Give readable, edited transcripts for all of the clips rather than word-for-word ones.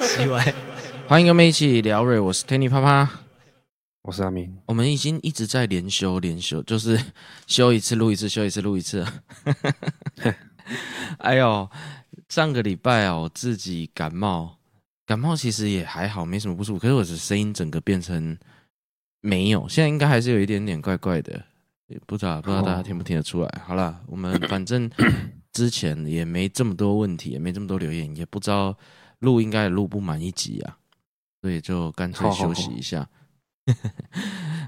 奇怪，欢迎跟我们一起聊瑞，我是 Tenny 啪啪，我是阿明。我们已经一直在连休，就是休一次录一次，休一次录一次。哎呦，上个礼拜哦，我自己感冒其实也还好，没什么不舒服，可是我的声音整个变成没有，现在应该还是有一点点怪怪的。不知道大家听不听得出来。好啦，我们反正之前也没这么多问题，也没这么多留言，也不知道录应该也录不满一集啊，所以就干脆休息一下。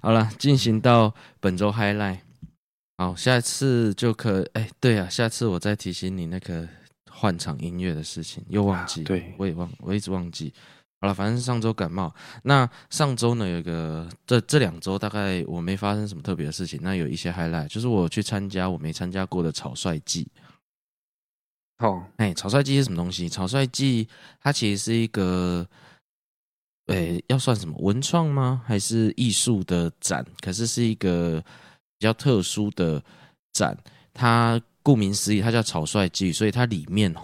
好啦，进行到本周 highlight。好，下次就对啊，下次我再提醒你那个换场音乐的事情，又忘记，对，我一直忘记。好了，反正上周感冒。那上周呢，有一个这两周大概我没发生什么特别的事情。那有一些 highlight， 就是我去参加我没参加过的草率季。草率季是什么东西？草率季它其实是一个，要算什么文创吗？还是艺术的展？可是是一个比较特殊的展。它顾名思义，它叫草率季，所以它里面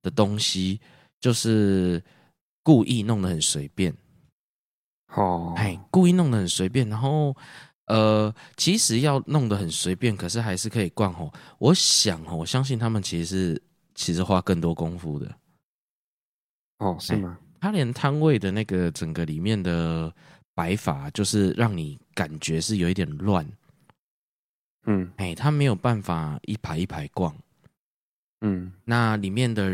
的东西就是故意弄得很随便，故意弄得很随便，然后其实要弄得很随便，可是还是可以逛吼。我想我相信他们其实花更多功夫的。是吗？他连摊位的那个整个里面的摆法，就是让你感觉是有一点乱。他没有办法一排一排逛。那里面的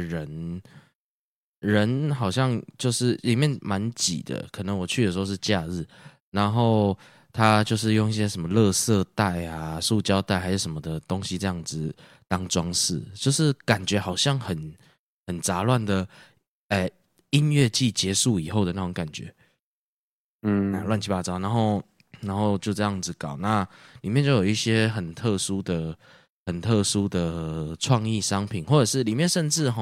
人好像就是里面蛮挤的，可能我去的时候是假日，然后他就是用一些什么垃圾袋啊、塑胶袋还是什么的东西这样子当装饰，就是感觉好像很杂乱的，音乐季结束以后的那种感觉，乱七八糟，然后就这样子搞，那里面就有一些很特殊的创意商品，或者是里面甚至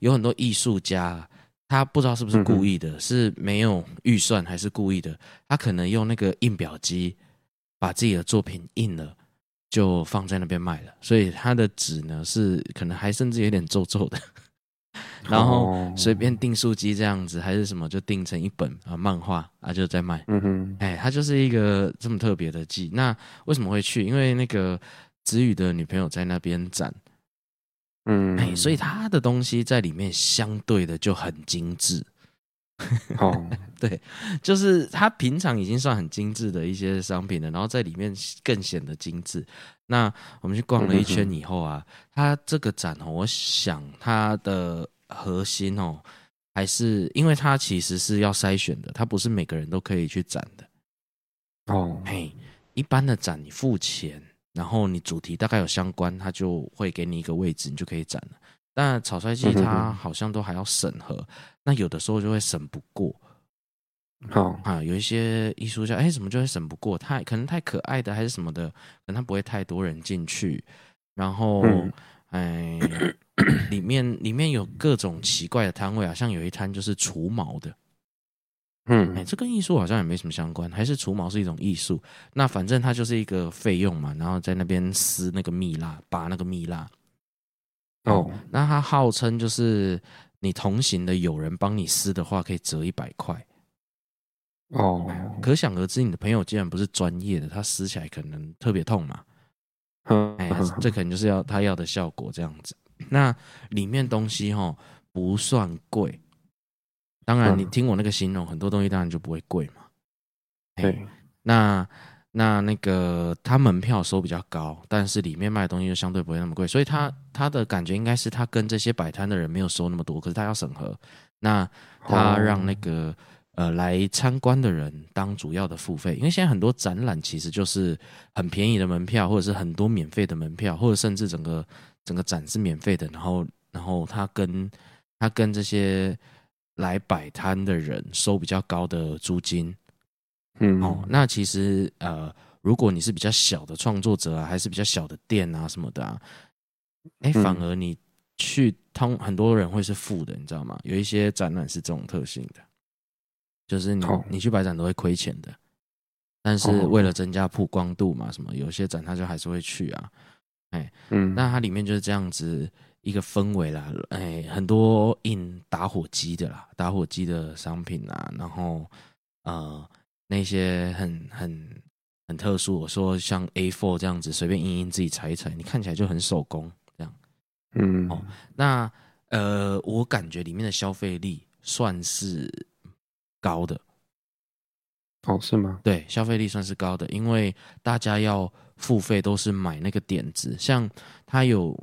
有很多艺术家，他不知道是不是故意的，是没有预算还是故意的，他可能用那个印表机把自己的作品印了就放在那边卖了，所以他的纸呢是可能还甚至有点皱的，然后随便订书机这样子还是什么就订成一本漫画啊就在卖。他就是一个这么特别的季。那为什么会去？因为那个子宇的女朋友在那边展，所以他的东西在里面相对的就很精致。对，就是他平常已经算很精致的一些商品了，然后在里面更显得精致。那我们去逛了一圈以后啊，他这个展我想他的核心还是因为他其实是要筛选的，他不是每个人都可以去展的。一般的展你付钱，然后你主题大概有相关，他就会给你一个位置，你就可以展了。但草率季它好像都还要审核，那有的时候就会审不过。有一些艺术家怎么就会审不过？他可能太可爱的还是什么的，可能他不会太多人进去。然后里面有各种奇怪的摊位啊，像有一摊就是除毛的。这跟艺术好像也没什么相关，还是除毛是一种艺术。那反正它就是一个费用嘛，然后在那边撕那个蜜蜡，拔那个蜜蜡。那它号称就是你同行的友人帮你撕的话，可以折100块。可想而知，你的朋友既然不是专业的，他撕起来可能特别痛嘛。这可能就是他要的效果这样子。那里面东西不算贵。当然，你听我那个形容，很多东西当然就不会贵嘛。对，那个他门票收比较高，但是里面卖的东西就相对不会那么贵，所以他的感觉应该是他跟这些摆摊的人没有收那么多，可是他要审核，那他让那个来参观的人当主要的付费，因为现在很多展览其实就是很便宜的门票，或者是很多免费的门票，或者甚至整个展是免费的，然后他跟这些来摆摊的人收比较高的租金。那其实如果你是比较小的创作者啊，还是比较小的店啊什么的啊，反而你去很多人会是负的，你知道吗？有一些展览是这种特性的，就是你去摆展都会亏钱的，但是为了增加曝光度嘛，什么有些展他就还是会去啊。那它里面就是这样子一个氛围啦，哎，很多印打火机的啦，打火机的商品啦，然后那些很特殊，我说像 A4 这样子随便印印自己裁一裁，你看起来就很手工这样。嗯，哦，那我感觉里面的消费力算是高的。哦，是吗？对，消费力算是高的，因为大家要付费都是买那个点子，像他有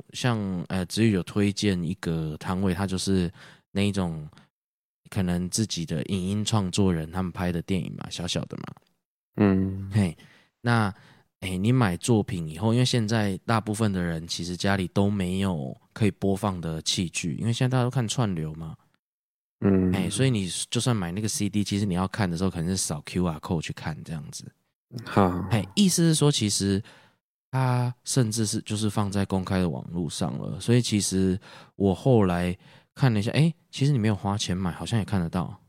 子玉有推荐一个摊位，他就是那一种可能自己的影音创作人他们拍的电影嘛，小小的嘛，嗯，嘿，那你买作品以后，因为现在大部分的人其实家里都没有可以播放的器具，因为现在大家都看串流嘛，嗯，所以你就算买那个 CD， 其实你要看的时候可能是扫 QR code 去看这样子。好，意思是说，其实它甚至是就是放在公开的网络上了，所以其实我后来看了一下，其实你没有花钱买，好像也看得到，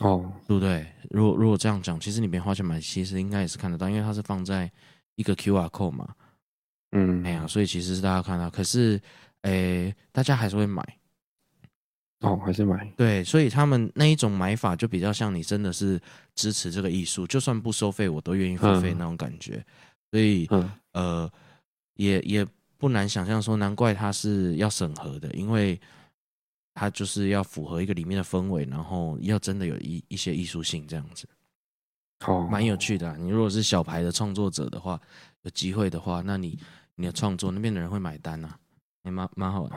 哦，对不对？如果这样讲，其实你没花钱买，其实应该也是看得到，因为它是放在一个 QR code 嘛，嗯，哎呀，所以其实是大家看到，可是，大家还是会买，哦，还是买，对，所以他们那一种买法就比较像你真的是支持这个艺术，就算不收费我都愿意付费那种感觉，所以也不难想象说，难怪他是要审核的，因为他就是要符合一个里面的氛围，然后要真的有一些艺术性这样子，哦，蛮有趣的啊。你如果是小牌的创作者的话，有机会的话，那你的创作那边的人会买单啊，蛮好玩的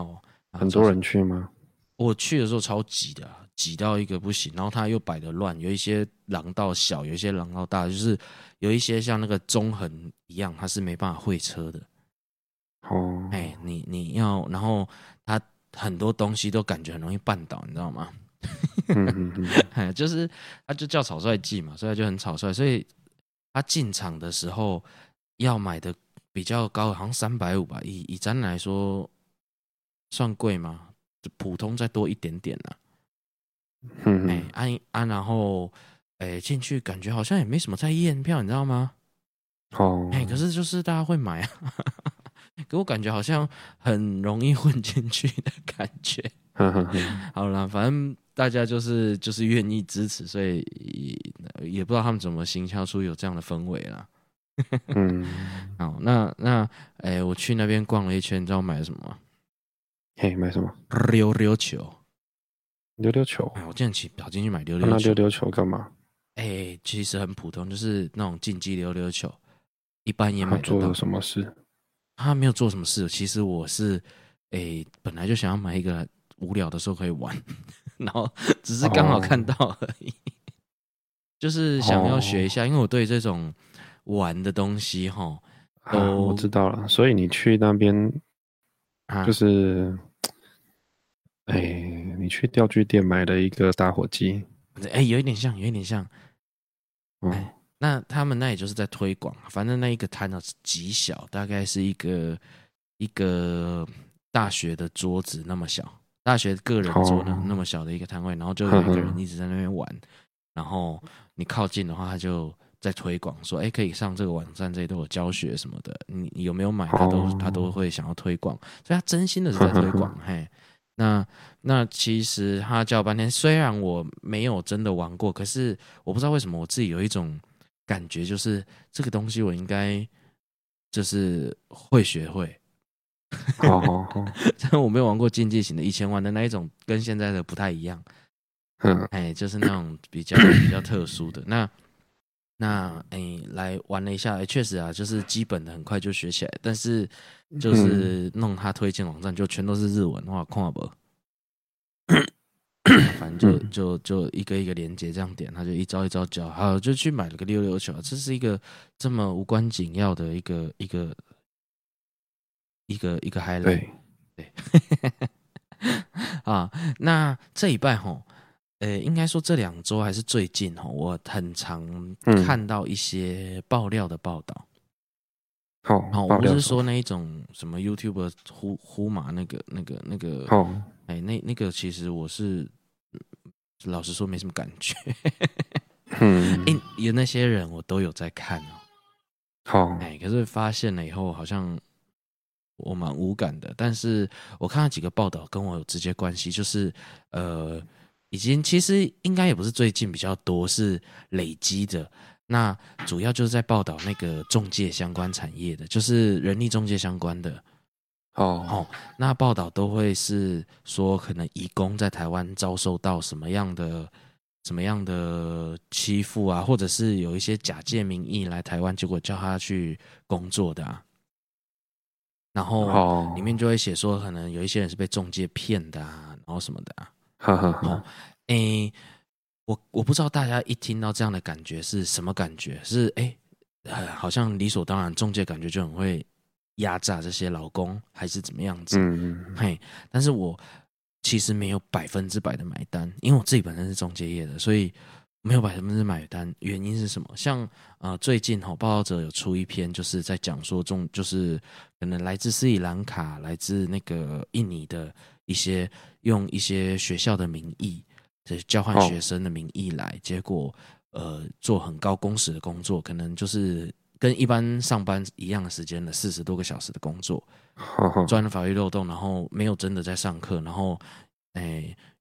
哦。很多人去吗？我去的时候超挤的，挤到一个不行，然后它又摆得乱，有一些廊道小，有一些廊道大，就是有一些像那个中横一样，它是没办法会车的。哦，你要，然后它很多东西都感觉很容易绊倒，你知道吗？就是它就叫草率季嘛，所以它就很草率，所以它进场的时候要买的比较高，好像350吧，以展览来说算贵吗？普通再多一点点啦，然后进去感觉好像也没什么在验票，你知道吗？哦，可是就是大家会买啊，给我感觉好像很容易混进去的感觉。好啦，反正大家就是愿意支持，所以也不知道他们怎么行销出有这样的氛围啦。嗯，好，那我去那边逛了一圈，你知道我买了什么吗？嘿，买什么？溜溜球。溜溜球？我竟然跑进去买溜溜球。那溜溜球干嘛？其实很普通，就是那种竞技溜溜球，一般也买得到。他做了什么事？他没有做什么事。其实我是，本来就想要买一个无聊的时候可以玩，然后只是刚好看到而已。就是想要学一下，因为我对这种玩的东西哈，我知道了。所以你去那边，就是。你去钓具店买了一个打火机，有一点像。那他们那也就是在推广，反正那一个摊是极小，大概是一个大学的桌子那么小，大学个人桌那么小的一个摊位，然后就有一个人一直在那边玩，然后你靠近的话，他就在推广说，可以上这个网站，这里都有教学什么的，你有没有买，他都会想要推广，所以他真心的是在推广，那其实他叫半天，虽然我没有真的玩过，可是我不知道为什么我自己有一种感觉，就是这个东西我应该就是会学会。好，但我没有玩过竞技型的，以前玩的那一种跟现在的不太一样。就是那种比较特殊的。那来玩了一下，确实啊，就是基本的很快就学起来，但是就是弄他推荐网站就全都是日文，哇，看不，反正就一个一个连结这样点，他就一招一招教，好，就去买了个溜溜球，这是一个这么无关紧要的一个 highlight， 对啊，那这一拜吼。应该说这2周还是最近我很常看到一些爆料的报道。我不是说那一种什么 YouTuber 呼马那个，那个其实我是老实说没什么感觉。有那些人我都有在看。可是发现了以后好像我蛮无感的，但是我看到几个报道跟我有直接关系，就是已经其实应该也不是最近比较多，是累积的。那主要就是在报道那个仲介相关产业的，就是人力仲介相关的。哦，那报道都会是说，可能移工在台湾遭受到什么样的欺负啊，或者是有一些假借名义来台湾，结果叫他去工作的啊。然后里面就会写说，可能有一些人是被仲介骗的啊，然后什么的啊。哦，我不知道大家一听到这样的感觉是什么感觉？是好像理所当然，仲介感觉就很会压榨这些劳工，还是怎么样子？嘿，但是我其实没有100%的买单，因为我自己本身是仲介业的，所以没有100%买单。原因是什么？像最近报道者有出一篇，就是在讲说就是可能来自斯里兰卡、来自那个印尼的一些用一些学校的名义，交换学生的名义来，结果做很高工时的工作，可能就是跟一般上班一样的时间的40多个小时的工作，钻了法律漏洞，然后没有真的在上课，然后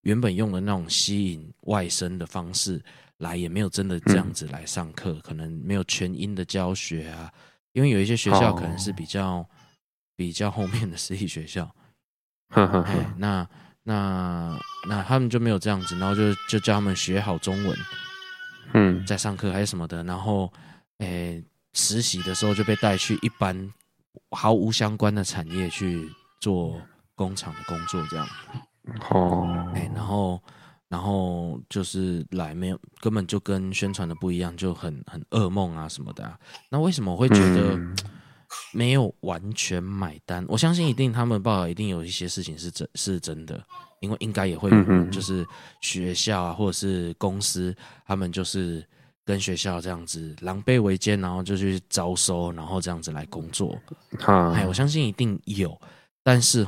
原本用的那种吸引外生的方式来，也没有真的这样子来上课，可能没有全英的教学啊，因为有一些学校可能是比较后面的私立学校，那他们就没有这样子，然后就叫他们学好中文，在上课还是什么的，然后实习的时候就被带去一般毫无相关的产业去做工厂的工作，这样。然后就是来没有，根本就跟宣传的不一样，就很噩梦啊什么的啊。那为什么我会觉得没有完全买单？我相信一定他们报道一定有一些事情是真的，因为应该也会有，就是学校啊或者是公司，他们就是跟学校这样子狼狈为奸，然后就去招收，然后这样子来工作。我相信一定有，但是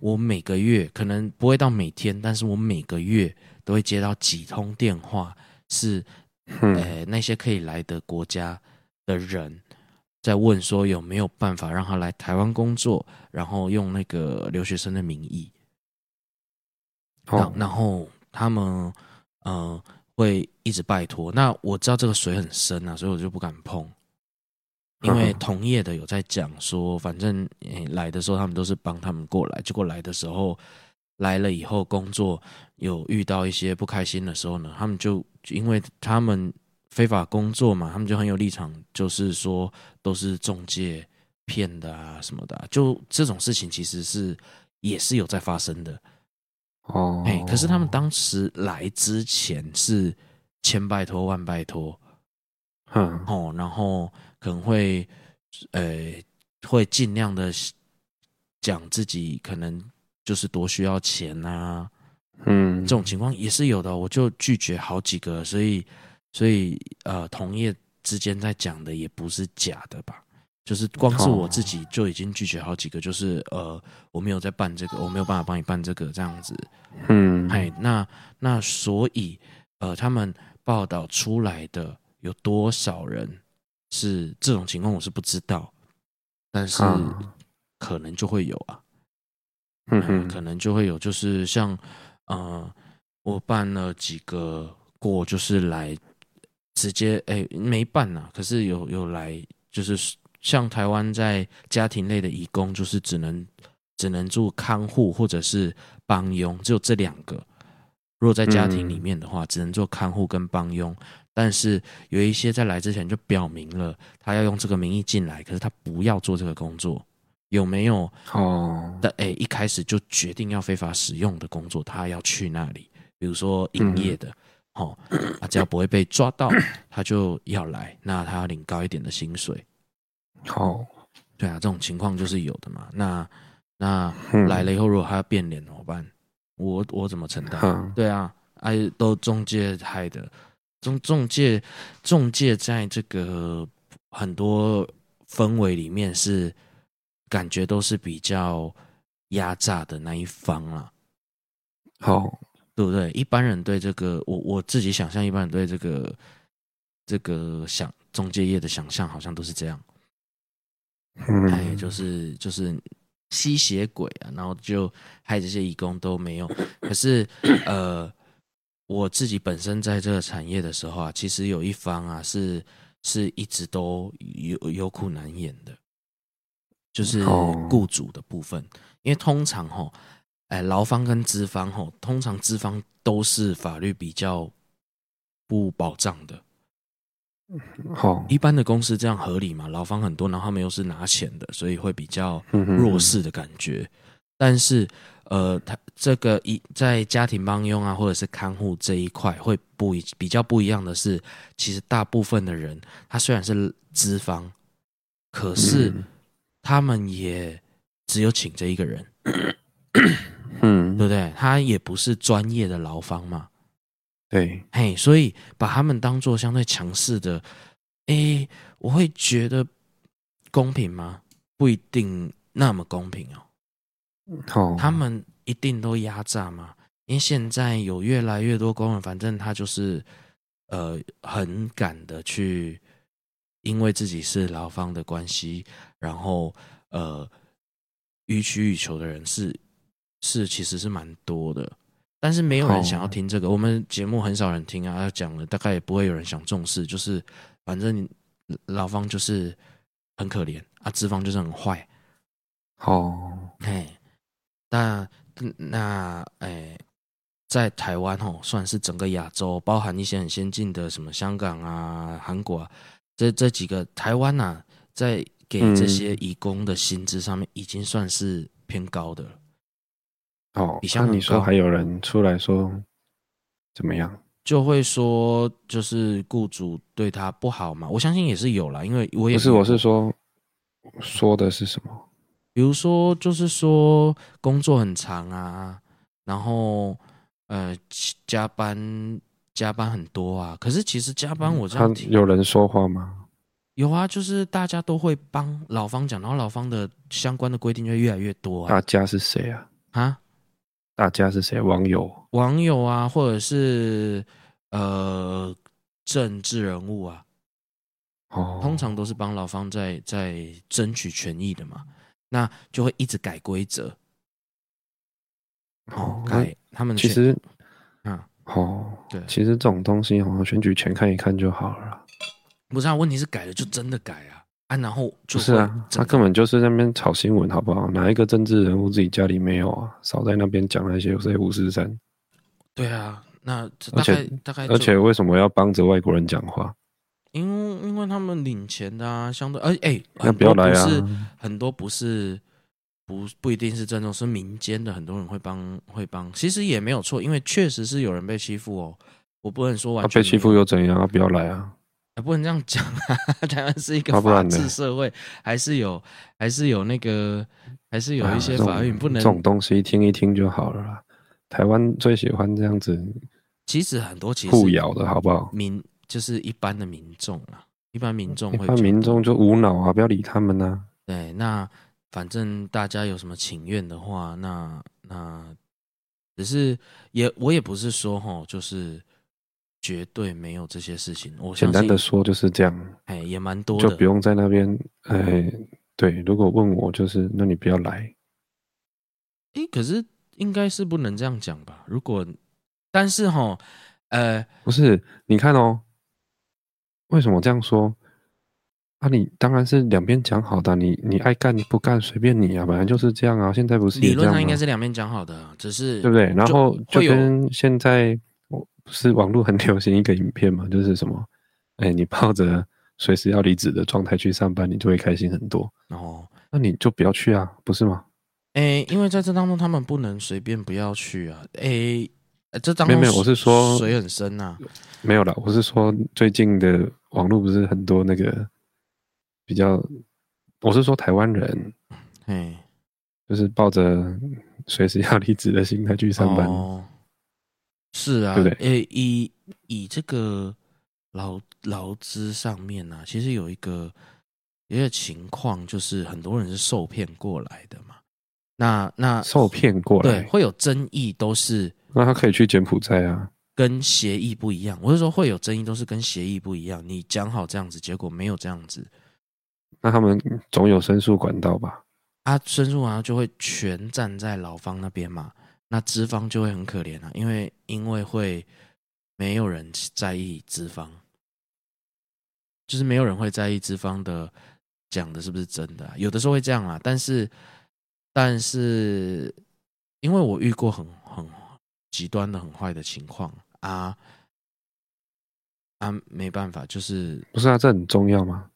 我每个月可能不会到每天，但是我每个月都会接到几通电话，是那些可以来的国家的人在问说有没有办法让他来台湾工作，然后用那个留学生的名义，然后他们会一直拜托。那我知道这个水很深啊，所以我就不敢碰，因为同业的有在讲说，反正来的时候他们都是帮他们过来，结果来的时候来了以后工作有遇到一些不开心的时候呢，他们就因为他们非法工作嘛，他们就很有立场，就是说都是仲介骗的啊什么的啊，就这种事情其实也是有在发生的。可是他们当时来之前是千拜托万拜托，然后可能会尽量的讲自己可能就是多需要钱啊，这种情况也是有的，我就拒绝好几个，所以同业之间在讲的也不是假的吧。就是光是我自己就已经拒绝好几个，就是我没有在办这个，我没有办法帮你办这个这样子。那所以他们报道出来的有多少人是这种情况，我是不知道，但是可能就会有啊，可能就会有，就是像我办了几个过，就是来直接没办啊，可是有来就是。像台湾在家庭类的移工，就是只能住看护或者是帮佣，只有这两个。如果在家庭里面的话，只能做看护跟帮佣。但是有一些在来之前就表明了，他要用这个名义进来，可是他不要做这个工作。有没有？一开始就决定要非法使用的工作，他要去那里，比如说营业的。只要不会被抓到，他就要来，那他要领高一点的薪水。对啊，这种情况就是有的嘛。那来了以后，如果他要变脸怎么办？我怎么承担？对啊，都仲介害的。仲介在这个很多氛围里面是感觉都是比较压榨的那一方啦。对不对？一般人对这个，我自己想象，一般人对这个仲介业的想象好像都是这样。他也就是吸血鬼啊，然后就害这些移工都没用。可是我自己本身在这个产业的时候啊，其实有一方啊是一直都有苦难言的，就是雇主的部分，因为通常吼，劳方跟资方吼，通常资方都是法律比较不保障的。好，一般的公司这样合理嘛？劳方很多，然后他们又是拿钱的，所以会比较弱势的感觉。但是，他这个在家庭帮佣啊，或者是看护这一块，会比较不一样的是，其实大部分的人，他虽然是资方，可是他们也只有请这一个人，对不对？他也不是专业的劳方嘛。对，嘿，所以把他们当作相对强势的，我会觉得公平吗？不一定那么公平哦。他们一定都压榨吗？因为现在有越来越多工人，反正他就是很敢的去，因为自己是劳方的关系，然后予取予求的人其实是蛮多的。但是没有人想要听这个，我们节目很少人听啊，讲了大概也不会有人想重视，就是反正劳方就是很可怜啊，资方就是很坏。在台湾算是整个亚洲，包含一些很先进的什么香港啊、韩国啊，这几个台湾啊，在给这些移工的薪资上面已经算是偏高的了。像你说还有人出来说怎么样，就会说就是雇主对他不好嘛，我相信也是有啦，因为我也不是，我是说的是什么，比如说就是说工作很长啊，然后加班很多啊，可是其实加班我这样听，有人说话吗？有啊，就是大家都会帮劳方讲，然后劳方的相关的规定就越来越多啊。大家是谁啊？大家是谁？网友啊，或者是政治人物啊，通常都是帮劳方在争取权益的嘛，那就会一直改规则。他们其实对，其实这种东西选举前看一看就好了。不是啊，问题是改了就真的改啊。然后就是啊，他根本就是在那边炒新闻，好不好？哪一个政治人物自己家里没有啊？少在那边讲那些543。对啊，那大概，而且为什么要帮着外国人讲话？因为他们领钱的啊，相对那不要来啊！很多不一定是政治，是民间的，很多人会帮，其实也没有错，因为确实是有人被欺负哦。我不能说完全被欺负又怎样啊？不要来啊！不能这样讲啊！台湾是一个法治社会，还是有一些法律不能。这种东西听一听就好了啦。台湾最喜欢这样子，其实很多互咬的好不好？就是一般的民众啊，一般民众就无脑啊，不要理他们啊。对，那反正大家有什么请愿的话，那只是我也不是说就是。绝对没有这些事情，我相信简单的说就是这样，也蛮多的，就不用在那边，对。如果问我，就是那你不要来。可是应该是不能这样讲吧？如果，但是不是，你看为什么这样说？你当然是两边讲好的，你爱干你不干随便你啊，本来就是这样啊。现在不是也这样吗？理论上应该是两边讲好的，只是对不对？然后就跟现在。是网络很流行一个影片嘛，就是什么，你抱着随时要离职的状态去上班，你就会开心很多。那你就不要去啊，不是吗？因为在这当中他们不能随便不要去啊。这当中没有，我是说水很深啊。没有啦，我是说最近的网络不是很多那个比较，我是说台湾人，就是抱着随时要离职的心态去上班。是啊，对不对？以这个劳资上面啊，其实有一个情况，就是很多人是受骗过来的嘛。那受骗过来，对，会有争议，都是那他可以去柬埔寨啊，跟协议不一样。我是说会有争议，都是跟协议不一样。你讲好这样子，结果没有这样子。那他们总有申诉管道吧？啊，申诉管道就会全站在劳方那边嘛，那资方就会很可怜啊，因为会没有人在意资方，就是没有人会在意资方的讲的是不是真的、啊，有的时候会这样啊，但是因为我遇过很极端的很坏的情况啊，没办法，就是不是啊，这很重要吗？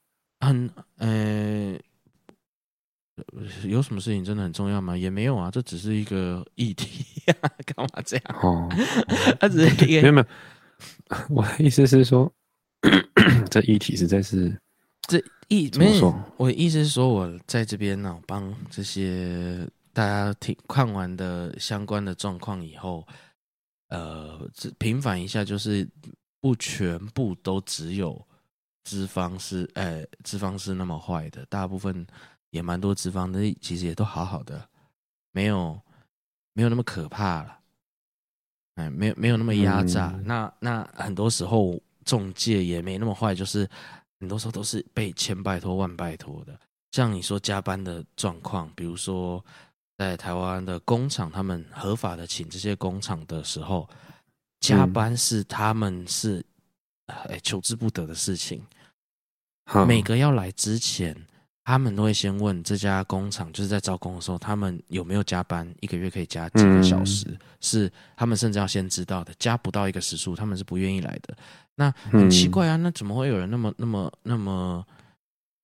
有什么事情真的很重要吗？也没有啊，这只是一个议题啊，干嘛这样？哦，它只是一个没有。我的意思是说，这议题实在是这议没有。我的意思是说，我在这边呢，帮这些大家看完的相关的状况以后，平反一下，就是不全部都只有资方是那么坏的，大部分也蛮多资方的，其实也都好好的，没有那么可怕了，哎，没有那么压榨。那很多时候中介也没那么坏，就是很多时候都是被千拜托万拜托的。像你说加班的状况，比如说在台湾的工厂，他们合法的请这些工厂的时候，加班是他们是求之不得的事情。每个要来之前，他们都会先问这家工厂，就是在招工的时候，他们有没有加班，一个月可以加几个小时，是他们甚至要先知道的。加不到一个时数，他们是不愿意来的。那很奇怪啊，那怎么会有人那么？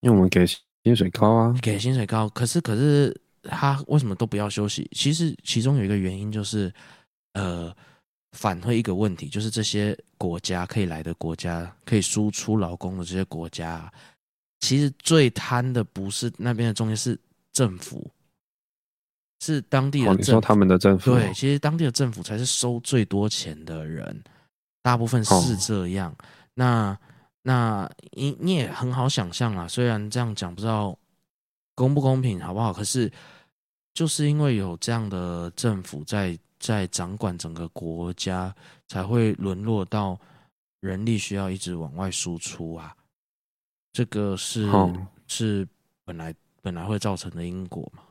因为我们给薪水高啊，给薪水高，可是他为什么都不要休息？其实其中有一个原因就是，反馈一个问题，就是这些国家可以来的国家，可以输出劳工的这些国家，其实最贪的不是那边的中介，是政府，是当地的政府。哦，你说他们的政府？对，其实当地的政府才是收最多钱的人，大部分是这样。哦，那你也很好想象啦，虽然这样讲不知道公不公平好不好，可是就是因为有这样的政府在掌管整个国家，才会沦落到人力需要一直往外输出啊，这个是本来会造成的因果嘛。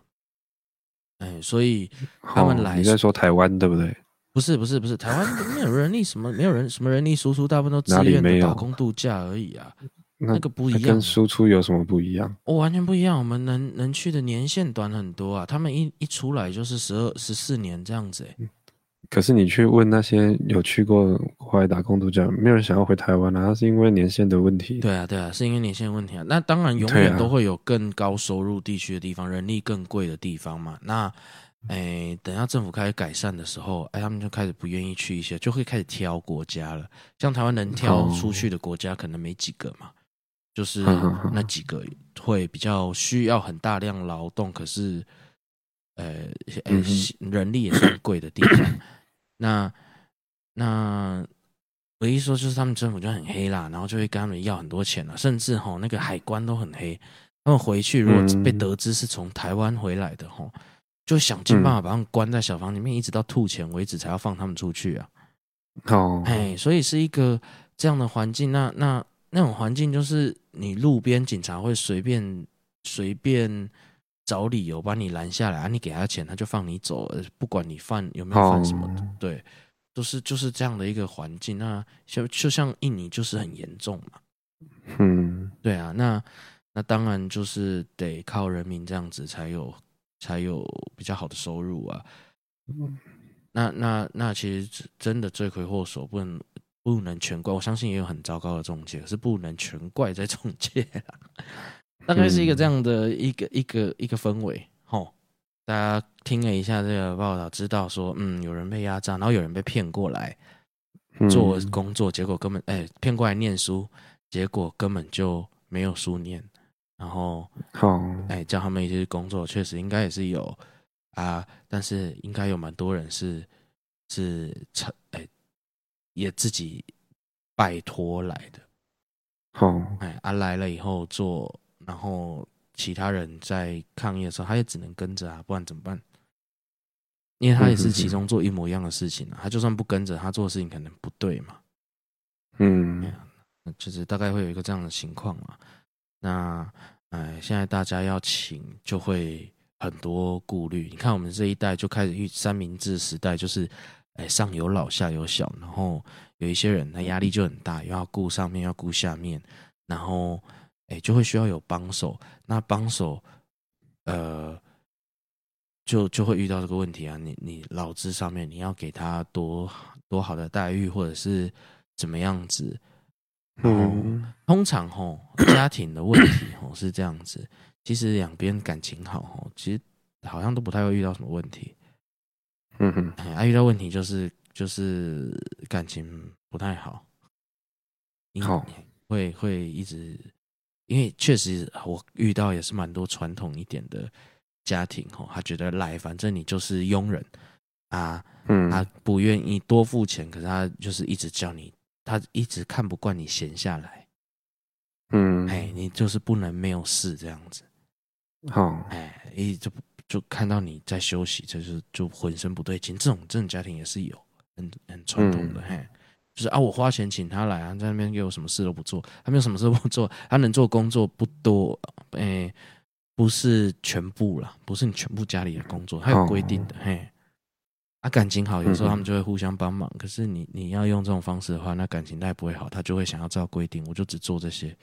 哎，所以他们来，你在说台湾对不对？不是，台湾没有人力什么，没有人什么人力输出，大部分都自愿的打工度假而已啊。那个不一样，跟输出有什么不一样？完全不一样。我们能去的年限短很多啊，他们一出来就是12、14年这样子欸。可是你去问那些有去过国外打工度假，没有人想要回台湾啊，是因为年限的问题。对啊，是因为年限的问题啊。那当然永远都会有更高收入地区的地方，人力更贵的地方嘛。那等到政府开始改善的时候，他们就开始不愿意去一些，就会开始挑国家了。像台湾能挑出去的国家可能没几个嘛。就是那几个会比较需要很大量劳动，可是人力也是很贵的地方。那我一说就是他们政府就很黑啦，然后就会跟他们要很多钱啦，甚至那个海关都很黑。他们回去如果被得知是从台湾回来的就想尽办法把他们关在小房里面，一直到吐钱为止才要放他们出去啊。所以是一个这样的环境。那种环境就是你路边警察会随便找理由把你拦下来啊，你给他钱他就放你走，不管你犯有没有犯什么的，对，就是这样的一个环境。那就像印尼就是很严重嘛，对啊，那当然就是得靠人民这样子才有比较好的收入啊。那其实真的罪魁祸首不能全怪，我相信也有很糟糕的中介，可是不能全怪在中介啦。大概是一个这样的一个氛围吼。大家听了一下这个报道，知道说有人被压榨，然后有人被骗过来做工作，结果根本骗过来念书，结果根本就没有书念，然后叫他们一些工作，确实应该也是有啊，但是应该有蛮多人是也自己拜托来的。来了以后做，然后其他人在抗议的时候他也只能跟着啊，不然怎么办？因为他也是其中做一模一样的事情啊，他就算不跟着，他做的事情可能不对嘛。就是大概会有一个这样的情况嘛。那现在大家要请就会很多顾虑。你看我们这一代就开始三明治时代，就是上有老下有小，然后有一些人他压力就很大，又要顾上面要顾下面，然后就会需要有帮手。那帮手就会遇到这个问题啊，你劳资上面你要给他多好的待遇，或者是怎么样子。通常家庭的问题是这样子，其实两边感情好其实好像都不太会遇到什么问题。遇到问题就是感情不太好。会一直，因为确实我遇到也是蛮多传统一点的家庭他觉得来反正你就是佣人啊，他不愿意多付钱，可是他就是一直叫你，他一直看不惯你闲下来，你就是不能没有事这样子，就看到你在休息，就浑身不对劲。这种家庭也是有很传统的，就是我花钱请他来啊，在那边给我什么事都不做，他没有什么事都不做，他能做工作不多，不是全部啦，不是你全部家里的工作，他有规定的，感情好有时候他们就会互相帮忙，可是你要用这种方式的话，那感情他也不会好，他就会想要照规定我就只做这些。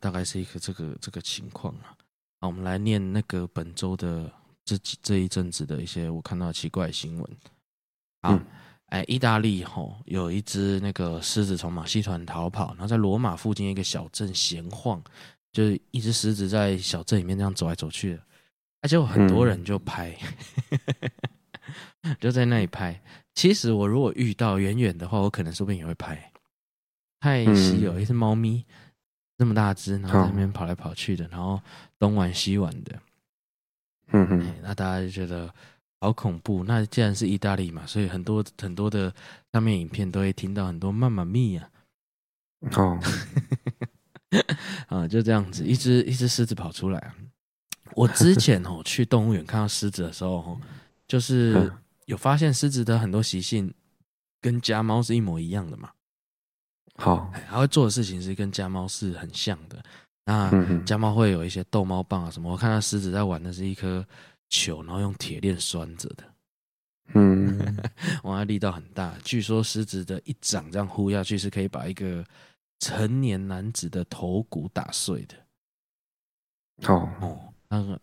大概是一个这个情况啊。我们来念那个本周的这一阵子的一些我看到的奇怪的新闻。意大利有一只那个狮子从马戏团逃跑，然后在罗马附近一个小镇闲晃，就是一只狮子在小镇里面这样走来走去的。结果很多人就拍，就在那里拍。其实我如果遇到远远的话，我可能说不定也会拍。太稀有，一只猫咪那么大只，然后在那边跑来跑去的，然后东玩西玩的。那大家就觉得好恐怖。那既然是意大利嘛，所以很多很多的上面影片都会听到很多妈妈咪呀。就这样子，一只狮子跑出来。我之前去动物园看到狮子的时候就是有发现狮子的很多习性跟家猫是一模一样的嘛。它会做的事情是跟家猫是很像的。那家猫会有一些逗猫棒啊什么，我看到狮子在玩的是一颗球，然后用铁链拴着的。哇，力道很大。据说狮子的一掌这样呼下去是可以把一个成年男子的头骨打碎的。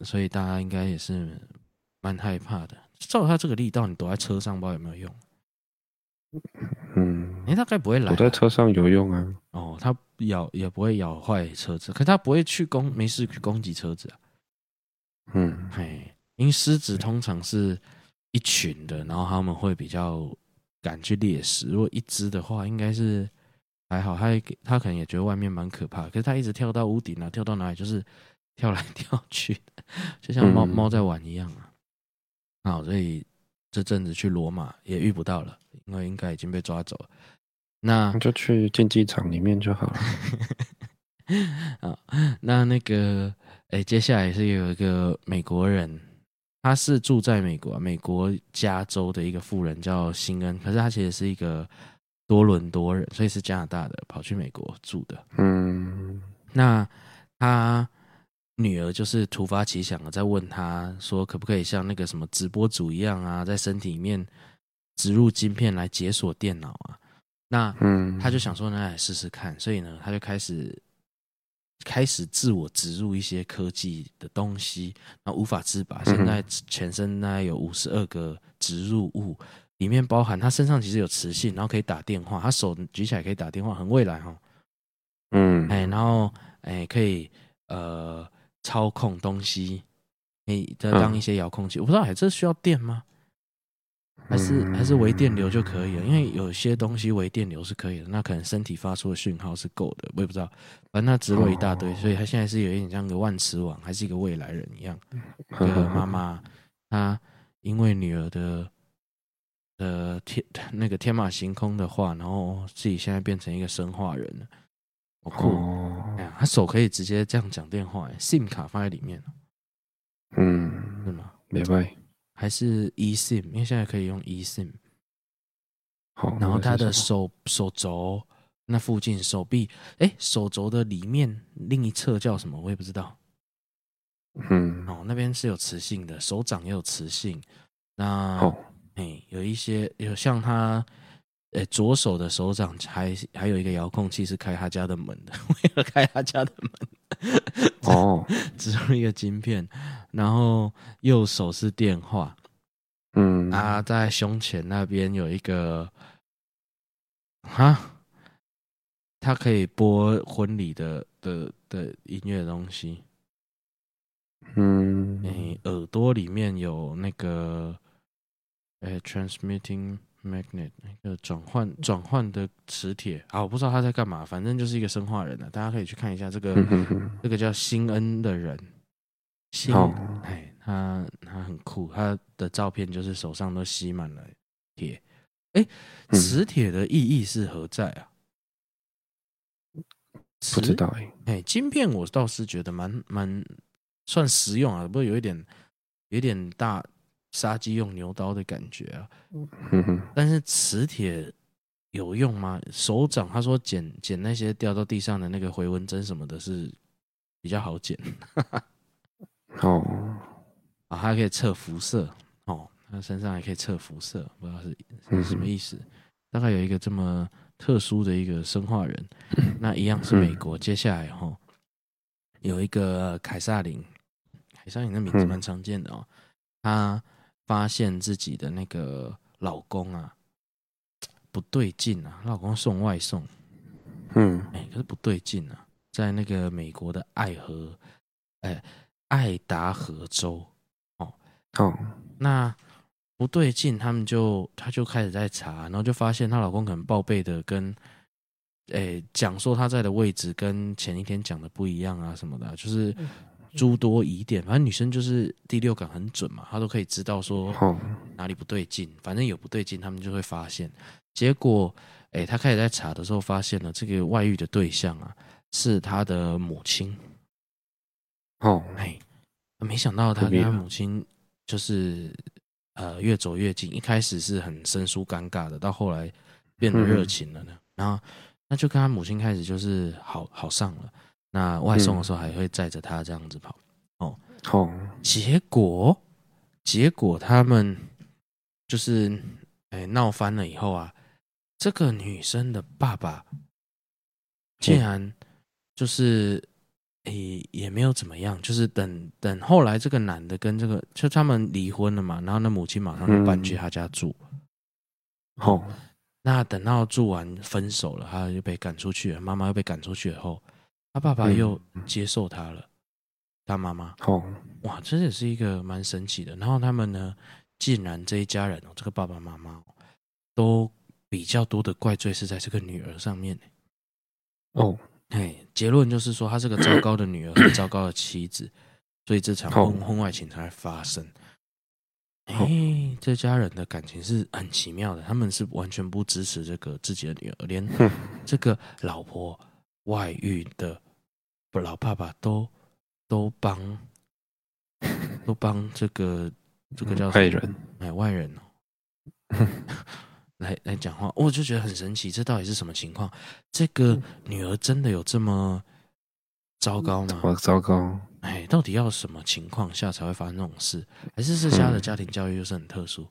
所以大家应该也是蛮害怕的。照他这个力道，你躲在车上不知道有没有用。大概不会来。我在车上有用啊。他也不会咬坏车子，可是他不会没事去攻击车子啊。因为狮子通常是一群的，然后他们会比较敢去猎食。如果一只的话，应该是还好，他可能也觉得外面蛮可怕的，可是他一直跳到屋顶啊，跳到哪里就是。跳来跳去，就像猫在玩一样啊。所以这阵子去罗马也遇不到了，因为应该已经被抓走了。那就去竞技场里面就好了。那个，接下来是有一个美国人，他是住在美国，美国加州的一个富人叫辛恩，可是他其实是一个多伦多人，所以是加拿大的，跑去美国住的。那他女儿就是突发奇想的在问他说可不可以像那个什么直播主一样啊，在身体里面植入晶片来解锁电脑啊。那他就想说那来试试看，所以呢他就开始自我植入一些科技的东西，然后无法自拔。现在全身大概有52个植入物，里面包含他身上其实有磁性，然后可以打电话，他手举起来可以打电话，很未来然后可以操控东西，可以当一些遥控器。我不知道这需要电吗？还是微电流就可以了？因为有些东西微电流是可以的，那可能身体发出的讯号是够的，我也不知道。反正它植入一大堆，所以它现在是有一点像个万磁王，还是一个未来人一样。妈妈她因为女儿的天马行空的话，然后自己现在变成一个生化人了。好酷！他手可以直接这样讲电话，SIM 卡放在里面。是吗？没办法，还是 eSIM， 因为现在可以用 eSIM。然后他的手肘，那附近手臂，手肘的里面另一侧叫什么我也不知道。那边是有磁性的，手掌也有磁性。那有一些有像他左手的手掌 还有一个遥控器是开他家的门的，为了开他家的门植入一个晶片，然后右手是电话。在胸前那边有一个他可以播婚礼 的音乐的东西。耳朵里面有那个transmitting magnet， 那个转换的磁铁啊，我不知道他在干嘛，反正就是一个生化人了，大家可以去看一下这个这个叫辛恩的人，他很酷，他的照片就是手上都吸满了铁。磁铁的意义是何在啊？不知道晶片我倒是觉得蛮算实用啊，不过有一点大。杀鸡用牛刀的感觉啊，但是磁铁有用吗？手掌他说捡那些掉到地上的那个回纹针什么的是比较好捡还可以测辐射他身上还可以测辐射，不知道是什么意思。大概有一个这么特殊的一个生化人，那一样是美国。接下来有一个凯撒琳的名字蛮常见的他发现自己的那个老公不对劲啊，老公送外送，可是不对劲啊，在那个美国的爱达荷州那不对劲，他就开始在查，然后就发现她老公可能报备的跟讲说他在的位置跟前一天讲的不一样啊什么的，就是。诸多疑点，反正女生就是第六感很准嘛，她都可以知道说哪里不对劲，反正有不对劲他们就会发现。结果她开始在查的时候发现了这个外遇的对象是她的母亲。没想到她跟她母亲就是越走越近，一开始是很生疏尴尬的，到后来变得热情了呢。然后那就跟她母亲开始就是好上了。那外送的时候还会载着他这样子跑结果他们就是闹翻了以后这个女生的爸爸竟然就是也没有怎么样，就是等后来这个男的跟这个就他们离婚了嘛，然后那母亲马上就搬去他家住那等到住完分手了，他就被赶出去了，妈妈又被赶出去以后。他爸爸又接受他了，他妈妈哇，这也是一个蛮神奇的。然后他们呢，竟然这一家人这个爸爸妈妈都比较多的怪罪是在这个女儿上面结论就是说她是个糟糕的女儿和糟糕的妻子，所以这场婚外情才会发生。这家人的感情是很奇妙的，他们是完全不支持这个自己的女儿，连这个老婆外遇的老爸爸都帮这个叫外人外人来讲话，我就觉得很神奇，这到底是什么情况？这个女儿真的有这么糟糕吗？糟糕！到底要什么情况下才会发生这种事？还是这家的家庭教育又是很特殊？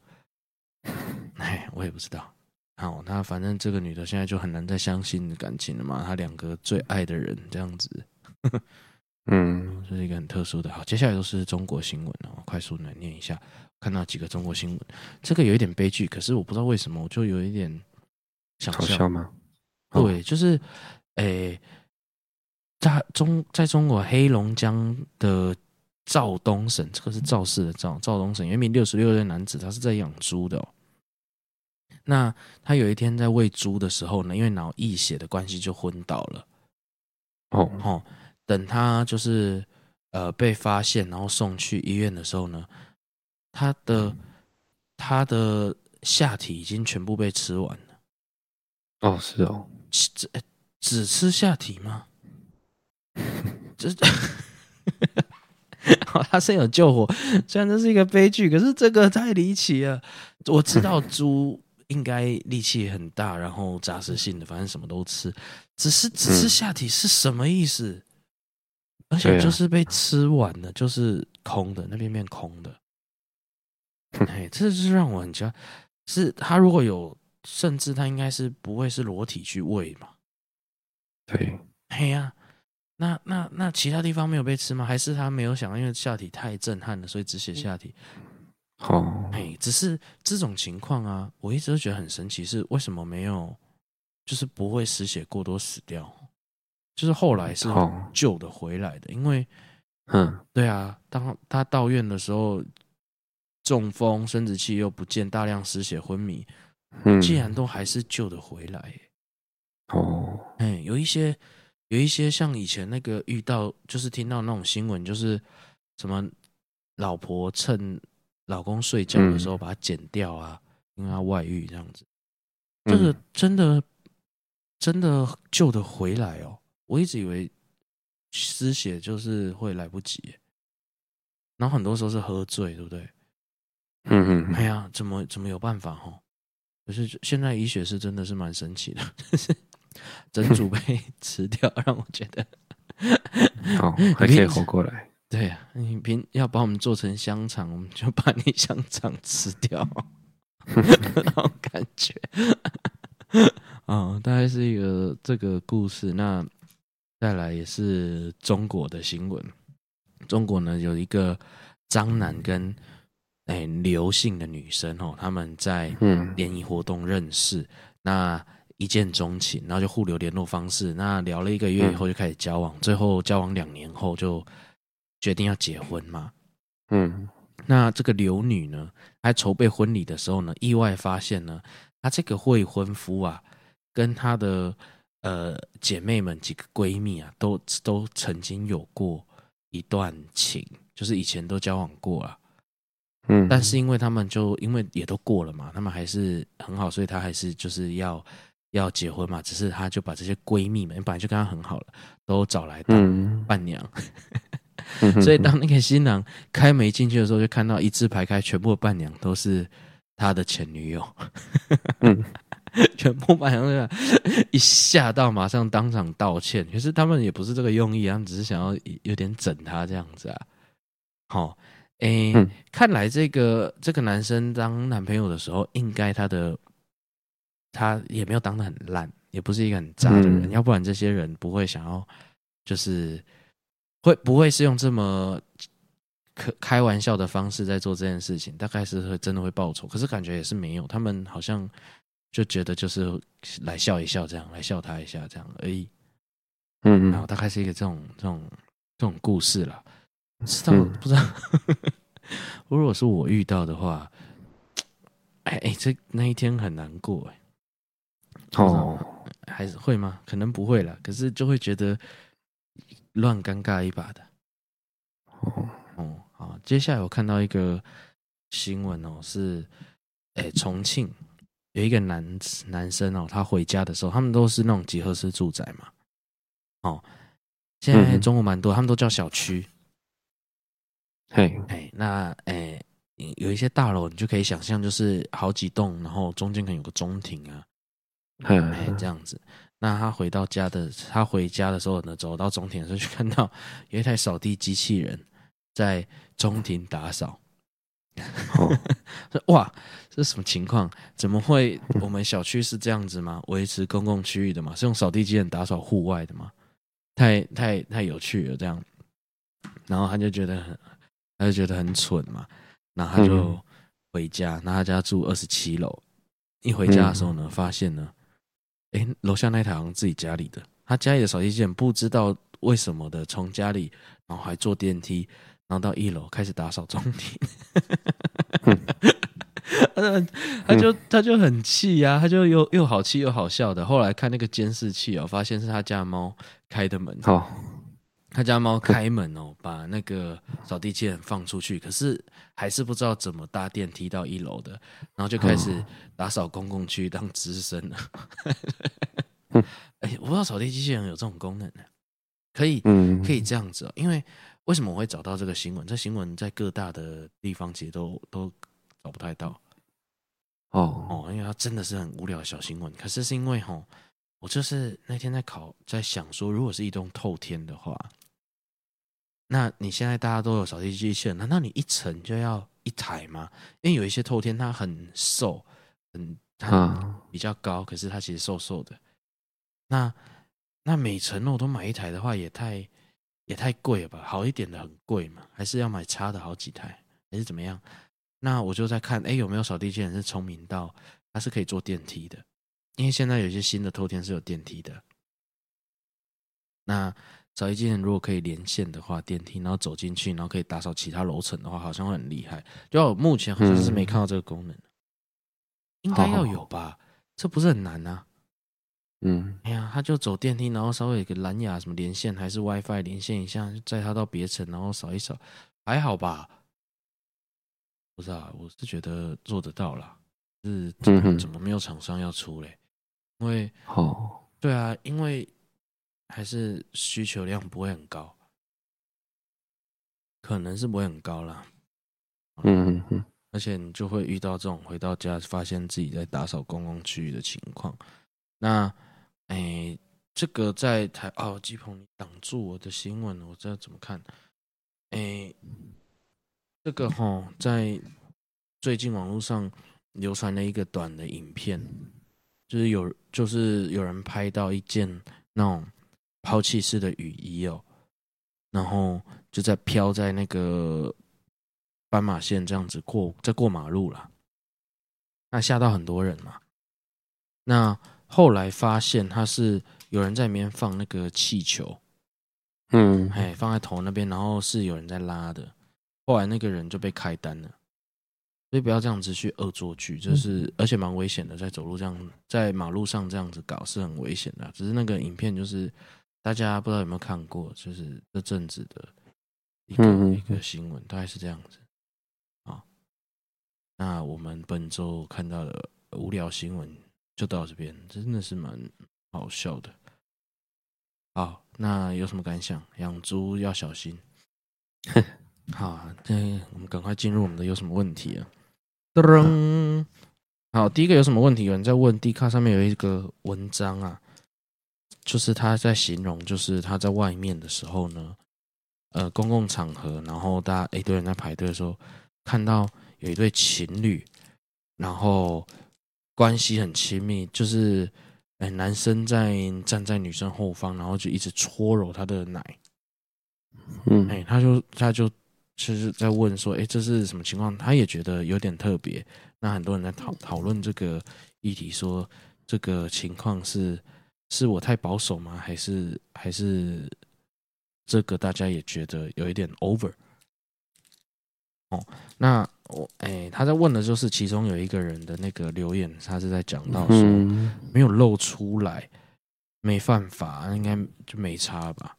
我也不知道。好，那反正这个女的现在就很难再相信感情了嘛，她两个最爱的人这样子这是一个很特殊的。好，接下来都是中国新闻我快速来念一下，看到几个中国新闻，这个有一点悲剧，可是我不知道为什么我就有一点想笑。好笑吗？对，就是在中国黑龙江的肇东省，这个是肇事的肇东省，有一名66岁男子，他是在养猪的那他有一天在喂猪的时候呢，因为脑溢血的关系就昏倒了。等他就是被发现，然后送去医院的时候呢，他的下体已经全部被吃完了。是只吃下体吗？他是有救活，虽然这是一个悲剧，可是这个太离奇了。我知道猪。应该力气很大，然后杂食性的，反正什么都吃。只是下体是什么意思？而且就是被吃完了，就是空的，那边变空的。哎，这就是让我很奇怪，是他如果有，甚至他应该是不会是裸体去喂嘛？对，哎呀、啊。那其他地方没有被吃吗？还是他没有想，因为下体太震撼了，所以只写下体。好、哎，只是这种情况啊，我一直都觉得很神奇，是为什么没有，就是不会失血过多死掉，就是后来是救的回来的，因为，对啊，当他到院的时候，中风，生殖器又不见，大量失血昏迷，竟然都还是救的回来。哦，哎，有一些像以前那个遇到，就是听到那种新闻，就是什么老婆趁老公睡觉的时候把它剪掉啊，因为他外遇这样子，这个真的救得回来哦！我一直以为失血就是会来不及，然后很多时候是喝醉，对不对？哎呀，怎么有办法哦？可是现在医学是真的是蛮神奇的。整组被吃掉，让我觉得好还可以活过来。对啊，你要把我们做成香肠，我们就把你香肠吃掉，那种感觉。哦，大概是一个这个故事。那再来也是中国的新闻。中国呢有一个张楠跟刘姓的女生哦，他们在联谊活动认识。那一见钟情，然后就互留联络方式，那聊了1个月以后就开始交往，最后交往2年后就决定要结婚嘛。那这个刘女呢，在筹备婚礼的时候呢，意外发现呢，她这个未婚夫啊，跟她的姐妹们几个闺蜜啊，都曾经有过一段情，就是以前都交往过啊。但是因为他们就因为也都过了嘛，他们还是很好，所以她还是就是要结婚嘛，只是她就把这些闺蜜们本来就跟她很好了，都找来当伴娘。所以当那个新郎开门进去的时候，就看到一字排开，全部的伴娘都是她的前女友。全部伴娘一吓到，马上当场道歉。可是他们也不是这个用意，他们只是想要有点整她这样子啊。好。看来这个男生当男朋友的时候，应该他也没有当得很烂，也不是一个很渣的人，要不然这些人不会想要，就是不会是用这么开玩笑的方式在做这件事情，大概是会真的会报仇，可是感觉也是没有，他们好像就觉得就是来笑一笑这样，来笑他一下这样而已。然后大概是一个这种故事啦。不知道如果是我遇到的话，这那一天很难过还是会吗？可能不会啦，可是就会觉得乱尴尬一把的。好，接下来我看到一个新闻哦，是重庆有一个男生哦，他回家的时候，他们都是那种集合式住宅嘛，现在中国蛮多，他们都叫小区。有一些大楼你就可以想象，就是好几栋，然后中间可能有个中庭啊，这样子。那他回家的时候呢，走到中庭的时候，就看到有一台扫地机器人在中庭打扫。哇，这是什么情况？怎么会？我们小区是这样子吗？维持公共区域的吗？是用扫地机器人打扫户外的吗？太有趣了，这样。然后他就觉得很。他就觉得很蠢嘛，然后他就回家，那他家住27楼，一回家的时候呢，发现呢，楼下那台好像自己家里的，他家里的扫地机器人不知道为什么的从家里，然后还坐电梯，然后到1楼开始打扫中庭。他就很气啊，他就又好气又好笑的。后来看那个监视器哦，发现是他家的猫开的门。他家猫开门哦，把那个扫地机器人放出去，可是还是不知道怎么搭电梯到1楼的，然后就开始打扫公共区当资深了。我不知道扫地机器人有这种功能呢，可以这样子哦。因为为什么我会找到这个新闻？这新闻在各大的地方其实都找不太到。因为它真的是很无聊的小新闻。可是是因为吼，我就是那天在想说，如果是一栋透天的话，那你现在大家都有扫地机器人，难道你一层就要一台吗？因为有一些透天它很瘦，它比较高，可是它其实瘦瘦的。那每层我都买一台的话，也太贵了吧？好一点的很贵嘛，还是要买差的好几台，还是怎么样？那我就在看，有没有扫地机器人是聪明到它是可以坐电梯的？因为现在有些新的透天是有电梯的。那扫地机器人如果可以连线的话，电梯然后走进去，然后可以打扫其他楼层的话，好像会很厉害。就我目前好像是没看到这个功能，应该要有吧？好好，这不是很难啊。嗯，哎呀，他就走电梯，然后稍微有个蓝牙什么连线，还是 WiFi 连线一下，就载他到别层，然后扫一扫，还好吧？不是啊，我是觉得做得到啦，是怎么没有厂商要出嘞？因为好，对啊，因为还是需求量不会很高，可能是不会很高啦。嗯，而且你就会遇到这种回到家发现自己在打扫公共区域的情况，那。这个在台哦，基鹏你挡住我的新闻了，我知道怎么看。这个在最近网络上流传了一个短的影片，就是有人拍到一件那种抛弃式的雨衣哦，然后就在飘在那个斑马线这样子在过马路啦，那吓到很多人嘛，那。后来发现他是有人在里面放那个气球，放在头那边，然后是有人在拉的。后来那个人就被开单了，所以不要这样子去恶作剧，就是而且蛮危险的，在走路这样在马路上这样子搞是很危险的。只是那个影片就是大家不知道有没有看过，就是这阵子的一个新闻，大概是这样子。好，那我们本周看到的无聊新闻。就到这边，真的是蛮好笑的。好，那有什么感想？养猪要小心。好，我们赶快进入我们的有什么问题啊？好，第一个有什么问题？有人在问 Dcard 上面有一个文章啊，就是他在形容，就是他在外面的时候呢，公共场合，然后大家一堆人在排队的时候，看到有一对情侣，然后。关系很亲密，就是男生站在女生后方，然后就一直搓揉她的奶。他就是在问说，这是什么情况？他也觉得有点特别。那很多人在讨论这个议题说，说这个情况是我太保守吗？还是这个大家也觉得有一点 over？那我他在问的就是其中有一个人的那个留言，他是在讲到说没有露出来，没犯法，应该就没差吧。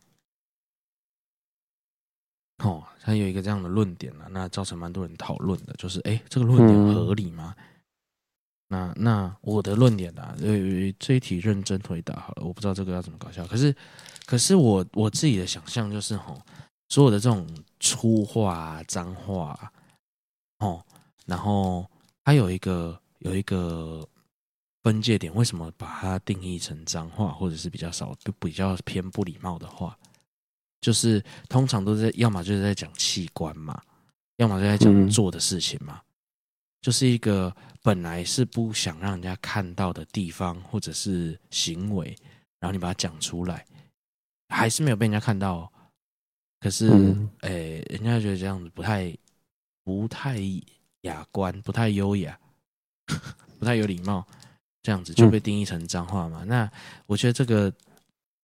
他有一个这样的论点啊，那造成蛮多人讨论的，就是这个论点合理吗？那我的论点啊，这一题认真回答好了，我不知道这个要怎么搞笑，可是我自己的想象就是所有的这种粗话啊、脏话啊，然后它有一个分界点，为什么把它定义成脏话，或者是比较偏不礼貌的话？就是通常都是要么就是在讲器官嘛，要么就在讲做的事情嘛，就是一个本来是不想让人家看到的地方或者是行为，然后你把它讲出来，还是没有被人家看到哦。可是，人家觉得这样子不太雅观，不太优雅，不太有礼貌，这样子就被定义成脏话嘛。那我觉得这个，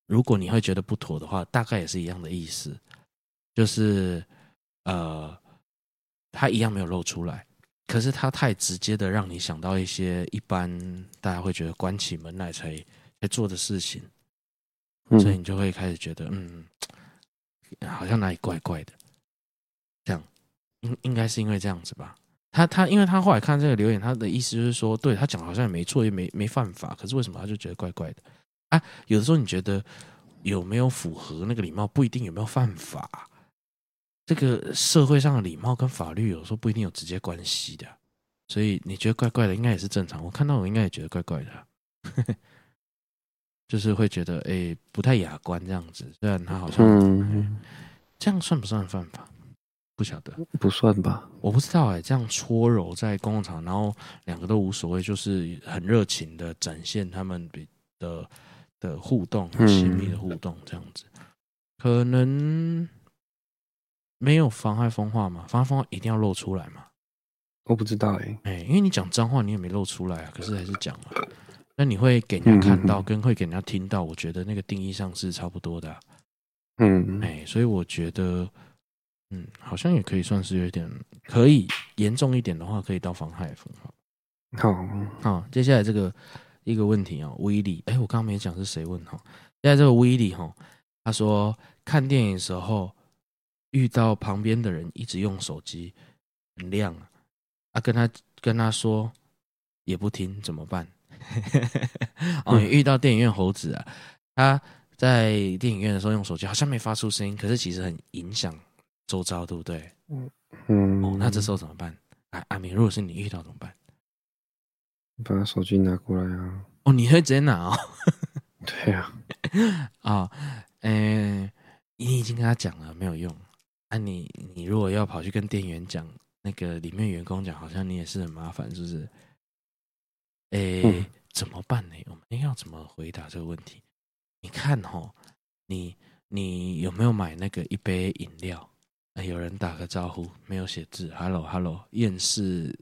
如果你会觉得不妥的话，大概也是一样的意思，就是他一样没有露出来，可是他太直接的让你想到一些一般大家会觉得关起门来才做的事情，所以你就会开始觉得好像哪里怪怪的，这样应该是因为这样子吧。他因为他后来看这个留言，他的意思就是说，对他讲好像也没错，也没犯法，可是为什么他就觉得怪怪的啊？有的时候你觉得有没有符合那个礼貌，不一定有没有犯法。这个社会上的礼貌跟法律有时候不一定有直接关系的，所以你觉得怪怪的应该也是正常，我看到我应该也觉得怪怪的、啊、就是会觉得欸不太雅观这样子，虽然他好像、这样算不算犯法不晓得，不算吧，我不知道欸，这样搓揉在公共场，然后两个都无所谓，就是很热情的展现他们的互动，很亲密的互动这样子、可能没有妨害风化嘛？妨害风化一定要露出来嘛？我不知道欸，因为你讲脏话你也没露出来啊，可是还是讲了，那你会给人家看到跟会给人家听到，我觉得那个定义上是差不多的、啊，所以我觉得。好像也可以算是有点，可以严重一点的话，可以到妨害风化。好，接下来这个一个问题哦，威利，我刚刚没讲是谁问哈。接下来这个威利哈，他说看电影的时候遇到旁边的人一直用手机，很亮啊，跟他说也不听怎么办？哦，你遇到电影院猴子啊，他在电影院的时候用手机，好像没发出声音，可是其实很影响。周遭对不对？那这时候怎么办？阿明，如果是你遇到怎么办？把手机拿过来啊！哦，你会直接拿哦？对啊，你已经跟他讲了，没有用。你如果要跑去跟店员讲，那个里面员工讲，好像你也是很麻烦，是不是？怎么办呢？我们要怎么回答这个问题？你看哦，你有没有买那个一杯饮料？有人打个招呼，没有写字 ，Hello， 厌世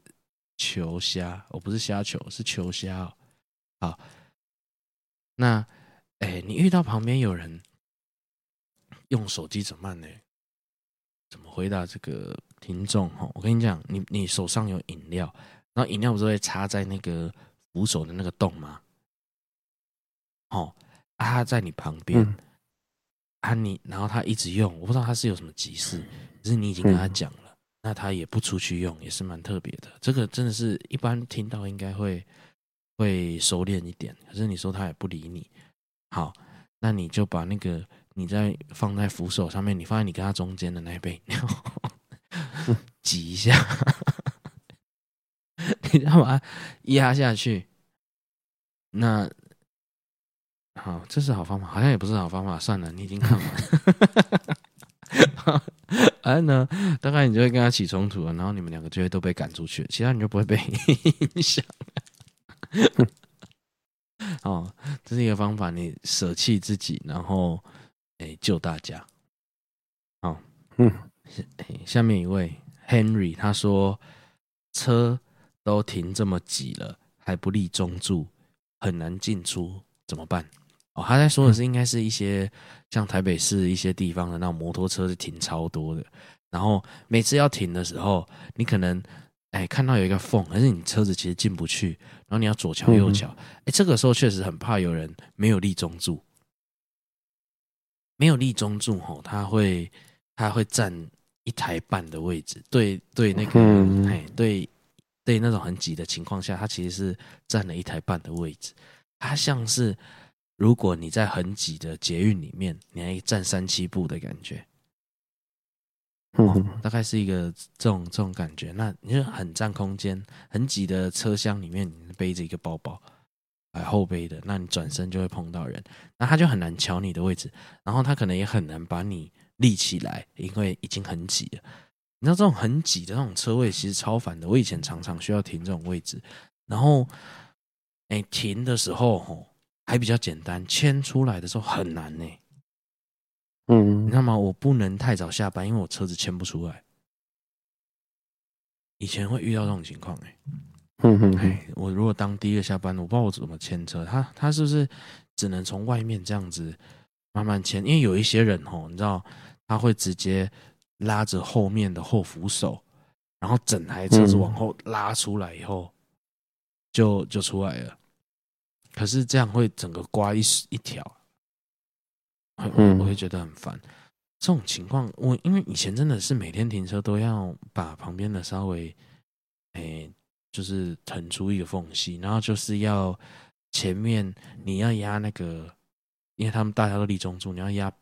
球虾，我不是虾球，是球虾、哦。好，那，你遇到旁边有人用手机怎么办呢？怎么回答这个听众？哈，我跟你讲，你手上有饮料，然后饮料不是会插在那个扶手的那个洞吗？哦，它在你旁边。然后他一直用，我不知道他是有什么急事，可是你已经跟他讲了，那他也不出去用，也是蛮特别的。这个真的是一般听到应该会收敛一点，可是你说他也不理你，好，那你就把那个你在放在扶手上面，你放在你跟他中间的那一杯饮料挤一下，你要把它压下去，那。好，这是好方法，好像也不是好方法。算了，你已经看完。哎呢，大概你就会跟他起冲突了，然后你们两个就会都被赶出去，其他你就不会被影响。哦，这是一个方法，你舍弃自己，然后救大家。好、哦，下面一位 Henry 他说：“车都停这么挤了，还不立中柱，很难进出，怎么办？”哦，他在说的是应该是一些像台北市一些地方的那种摩托车是停超多的，然后每次要停的时候，你可能看到有一个缝，可是你车子其实进不去，然后你要左瞧右瞧，这个时候确实很怕有人没有立中柱，吼，他会占一台半的位置，对那个对那种很挤的情况下，他其实是占了一台半的位置。它像是如果你在很挤的捷运里面，你还站3-7步的感觉，大概是一个这种感觉。那你就很占空间，很挤的车厢里面，你背着一个包包，后背的，那你转身就会碰到人，那他就很难瞧你的位置，然后他可能也很难把你立起来，因为已经很挤了。你知道这种很挤的那种车位其实超烦的，我以前常常需要停这种位置，然后。停的时候还比较简单，牵出来的时候很难呢、你知道吗？我不能太早下班，因为我车子牵不出来。以前会遇到这种情况我如果当第一个下班，我不知道我怎么牵车，他是不是只能从外面这样子慢慢牵？因为有一些人你知道他会直接拉着后面的后扶手，然后整台车子往后拉出来以后。就出来了，可是这样会整个刮一条，我会觉得很烦。这种情况，我因为以前真的是每天停车都要把旁边的稍微，就是腾出一个缝隙，然后就是要前面你要压那个，因为他们大家都立中柱，你要压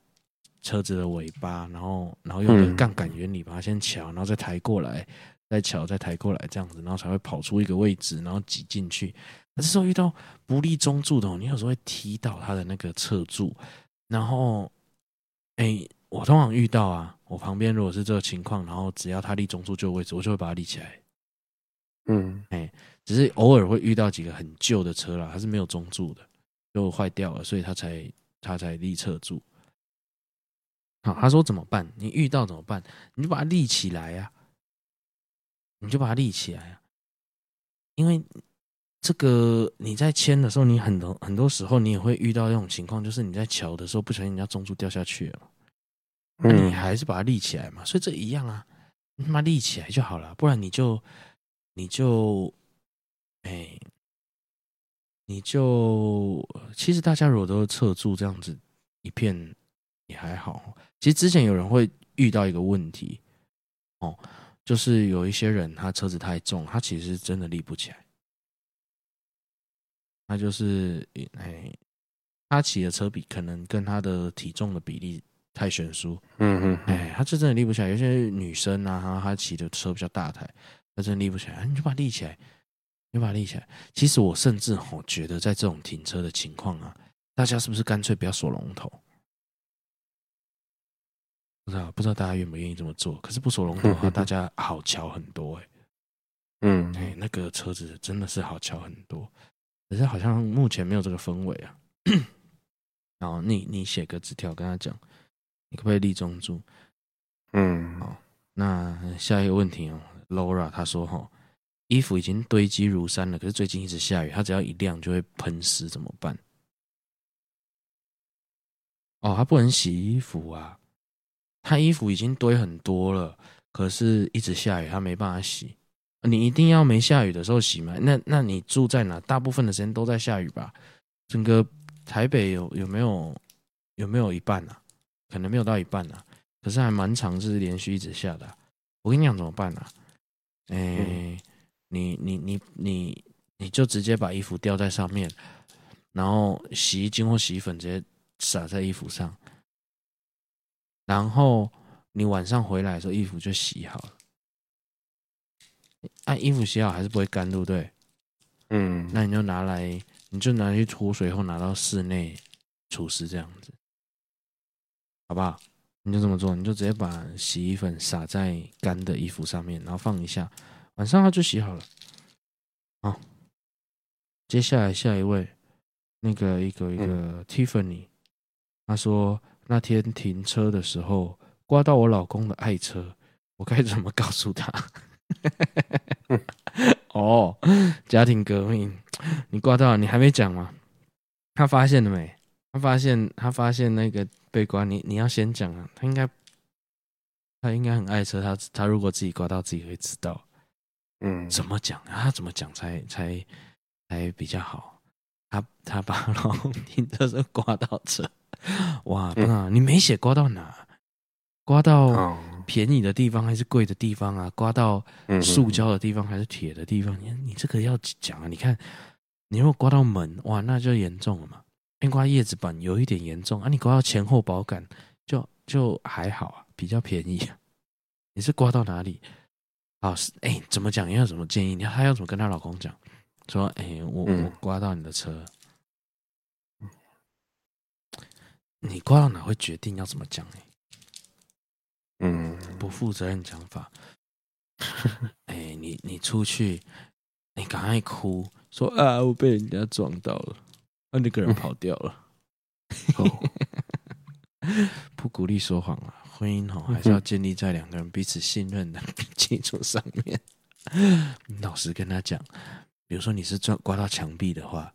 车子的尾巴，然后用一个杠杆原理把它先翘，然后再抬过来，再桥再抬过来这样子，然后才会跑出一个位置，然后挤进去。那这时候遇到不利中柱的，你有时候会踢到他的那个侧柱，然后我通常遇到啊，我旁边如果是这个情况，然后只要他立中柱就有位置，我就会把他立起来。嗯，只是偶尔会遇到几个很旧的车啦，它是没有中柱的，就坏掉了，所以他才立侧柱。好，他说怎么办？你遇到怎么办？你就把它立起来啊，你就把它立起来啊，因为这个你在牵的时候，你很多时候你也会遇到这种情况，就是你在桥的时候不小心人家中柱掉下去了。那你还是把它立起来嘛，所以这一样啊，你把它立起来就好了，不然你就其实大家如果都侧住这样子一片也还好。其实之前有人会遇到一个问题就是有一些人他车子太重，他其实真的立不起来，他就是他骑的车比可能跟他的体重的比例太悬殊，他就真的立不起来。有些女生啊，她骑的车比较大台，她真的立不起来，你就把它立起来，你就把它立起来。其实我甚至觉得，在这种停车的情况啊，大家是不是干脆不要锁龙头？不知道大家愿不愿意这么做？可是不锁龙头的话，大家好瞧很多那个车子真的是好瞧很多，可是好像目前没有这个氛围啊。然后你写个纸条跟他讲。你可不可以立中柱？好，那下一个问题Laura 她说衣服已经堆积如山了，可是最近一直下雨，它只要一晾就会喷湿，怎么办？她不能洗衣服啊，她衣服已经堆很多了，可是一直下雨，她没办法洗。你一定要没下雨的时候洗吗？那你住在哪？大部分的时间都在下雨吧？整个台北有没有一半啊？可能没有到一半啊，可是还蛮长是连续一直下的我跟你讲怎么办啊？你就直接把衣服吊在上面，然后洗衣精或洗衣粉直接撒在衣服上，然后你晚上回来的时候衣服就洗好了。衣服洗好还是不会干，对不对？那你就拿去脱水后拿到室内除湿这样子。好不好？你就这么做，你就直接把洗衣粉撒在干的衣服上面，然后放一下，晚上它就洗好了。好，接下来下一位，那个一个 Tiffany， 她说那天停车的时候刮到我老公的爱车，我该怎么告诉他？家庭革命，你刮到了，你还没讲吗？他发现了没？他发现那个被刮，你要先讲啊。他应该很爱车，他如果自己刮到，自己会知道。怎么讲啊？他怎么讲才比较好？他把老公停车时刮到车，哇！你没写刮到哪？刮到便宜的地方还是贵的地方啊？刮到塑胶的地方还是铁的地方？你这个要讲啊！你看，你如果刮到门，哇，那就严重了嘛。刮叶子板有一点严重啊，你刮到前后保杆就还好啊，比较便宜啊。你是刮到哪里？好，怎么讲？要怎么建议？她要怎么跟她老公讲？说，我刮到你的车，你刮到哪会决定要怎么讲不负责任讲法。你出去，你赶快哭，说啊，我被人家撞到了。那个人跑掉了不鼓励说谎啊，婚姻还是要建立在两个人彼此信任的基础上面。老实跟他讲，比如说你是刮到墙壁的话，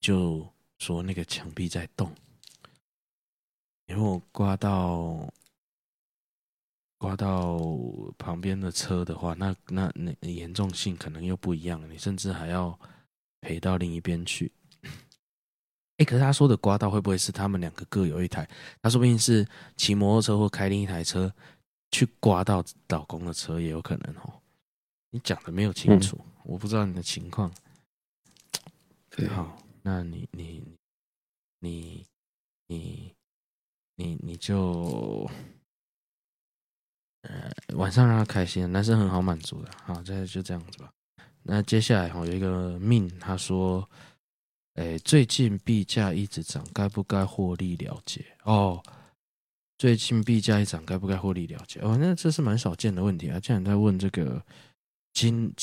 就说那个墙壁在动。如果刮到旁边的车的话，那严重性可能又不一样了，你甚至还要赔到另一边去。可是他说的刮到会不会是他们两个各有一台？他说不定是骑摩托车或开另一台车去刮到老公的车也有可能你讲的没有清楚，我不知道你的情况。好，那你就晚上让他开心，男生很好满足的。好，就这样子吧。那接下来有一个命，他说，最近币价一直涨，该不该获利了结？哦，最近币价一涨，该不该获利了结？哦，那这是蛮少见的问题啊，竟然在问这个金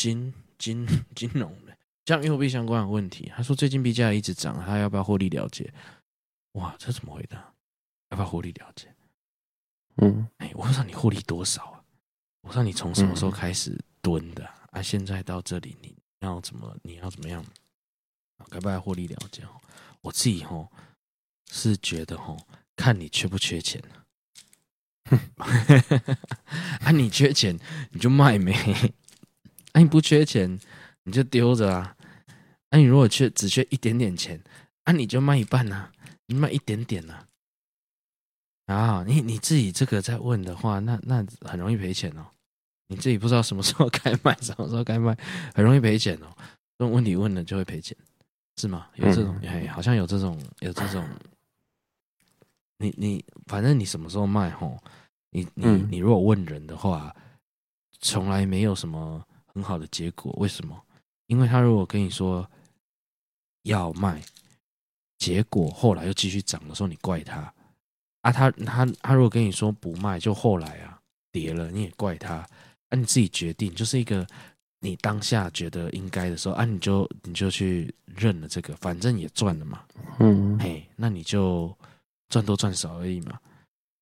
融的，像货币相关的问题。他说最近币价一直涨，他要不要获利了结？哇，这怎么回答？要不要获利了结？我让你获利多少啊？我让你从什么时候开始蹲的啊？啊现在到这里你要怎么样？该不该获利了结？我自己是觉得看你缺不缺钱啊你缺钱你就卖没，啊你不缺钱你就丢着啊。啊你如果只缺一点点钱，啊你就卖一半啊，你卖一点点啊。啊，你自己这个在问的话，那很容易赔钱哦。你自己不知道什么时候该卖，什么时候该卖，很容易赔钱哦。这种问题问了就会赔钱，是吗？有这种，好像有这种。你反正你什么时候卖吼，你如果问人的话，从来没有什么很好的结果。为什么？因为他如果跟你说要卖，结果后来又继续涨的时候，你怪他。啊、他如果跟你说不卖，就后来啊跌了，你也怪他。啊，你自己决定，就是一个你当下觉得应该的时候，啊，你就去认了这个，反正也赚了嘛。那你就赚多赚少而已嘛。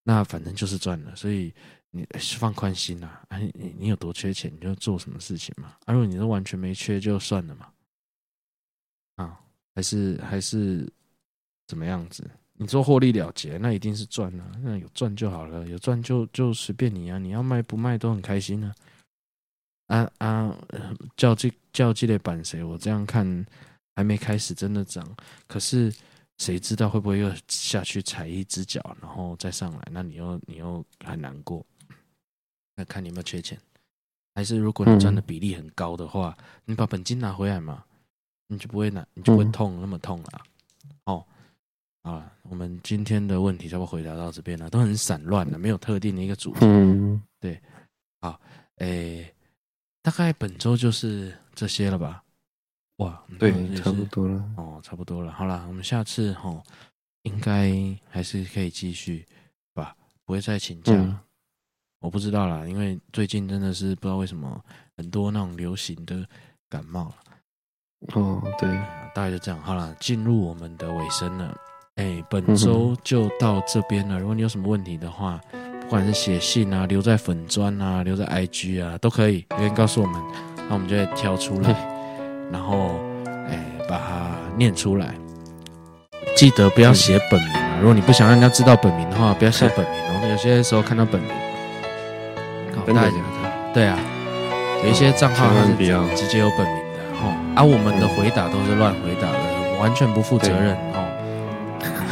那反正就是赚了，所以你放宽心啦、啊。你有多缺钱，你就做什么事情嘛。啊，如果你都完全没缺，就算了嘛。啊，还是怎么样子？你做获利了结，那一定是赚啊，那有赚就好了，有赚就随便你啊，你要卖不卖都很开心啊。叫这类版谁？我这样看还没开始真的涨，可是谁知道会不会又下去踩一只脚，然后再上来，那你又很难过。那看你有没有缺钱，还是如果你赚的比例很高的话，你把本金拿回来嘛，你就不会痛那么痛了、啊。哦。好了，我们今天的问题差不多回答到这边了，都很散乱了，没有特定的一个主题。对，好，大概本周就是这些了吧？哇，对，差不多了。哦，差不多了。好了，我们下次应该还是可以继续吧，不会再请假了。我不知道啦，因为最近真的是不知道为什么很多那种流行的感冒了。哦，对，大概就这样。好了，进入我们的尾声了。本周就到这边了。如果你有什么问题的话，不管是写信啊、留在粉专啊、留在 IG 啊，都可以留言告诉我们，那我们就会挑出来，然后把它念出来。记得不要写本名啊！如果你不想让人家知道本名的话，不要写本名。然后有些时候看到本名，真的假的？对啊，有一些账号它是直接有本名的啊。我们的回答都是乱回答的，完全不负责任哦。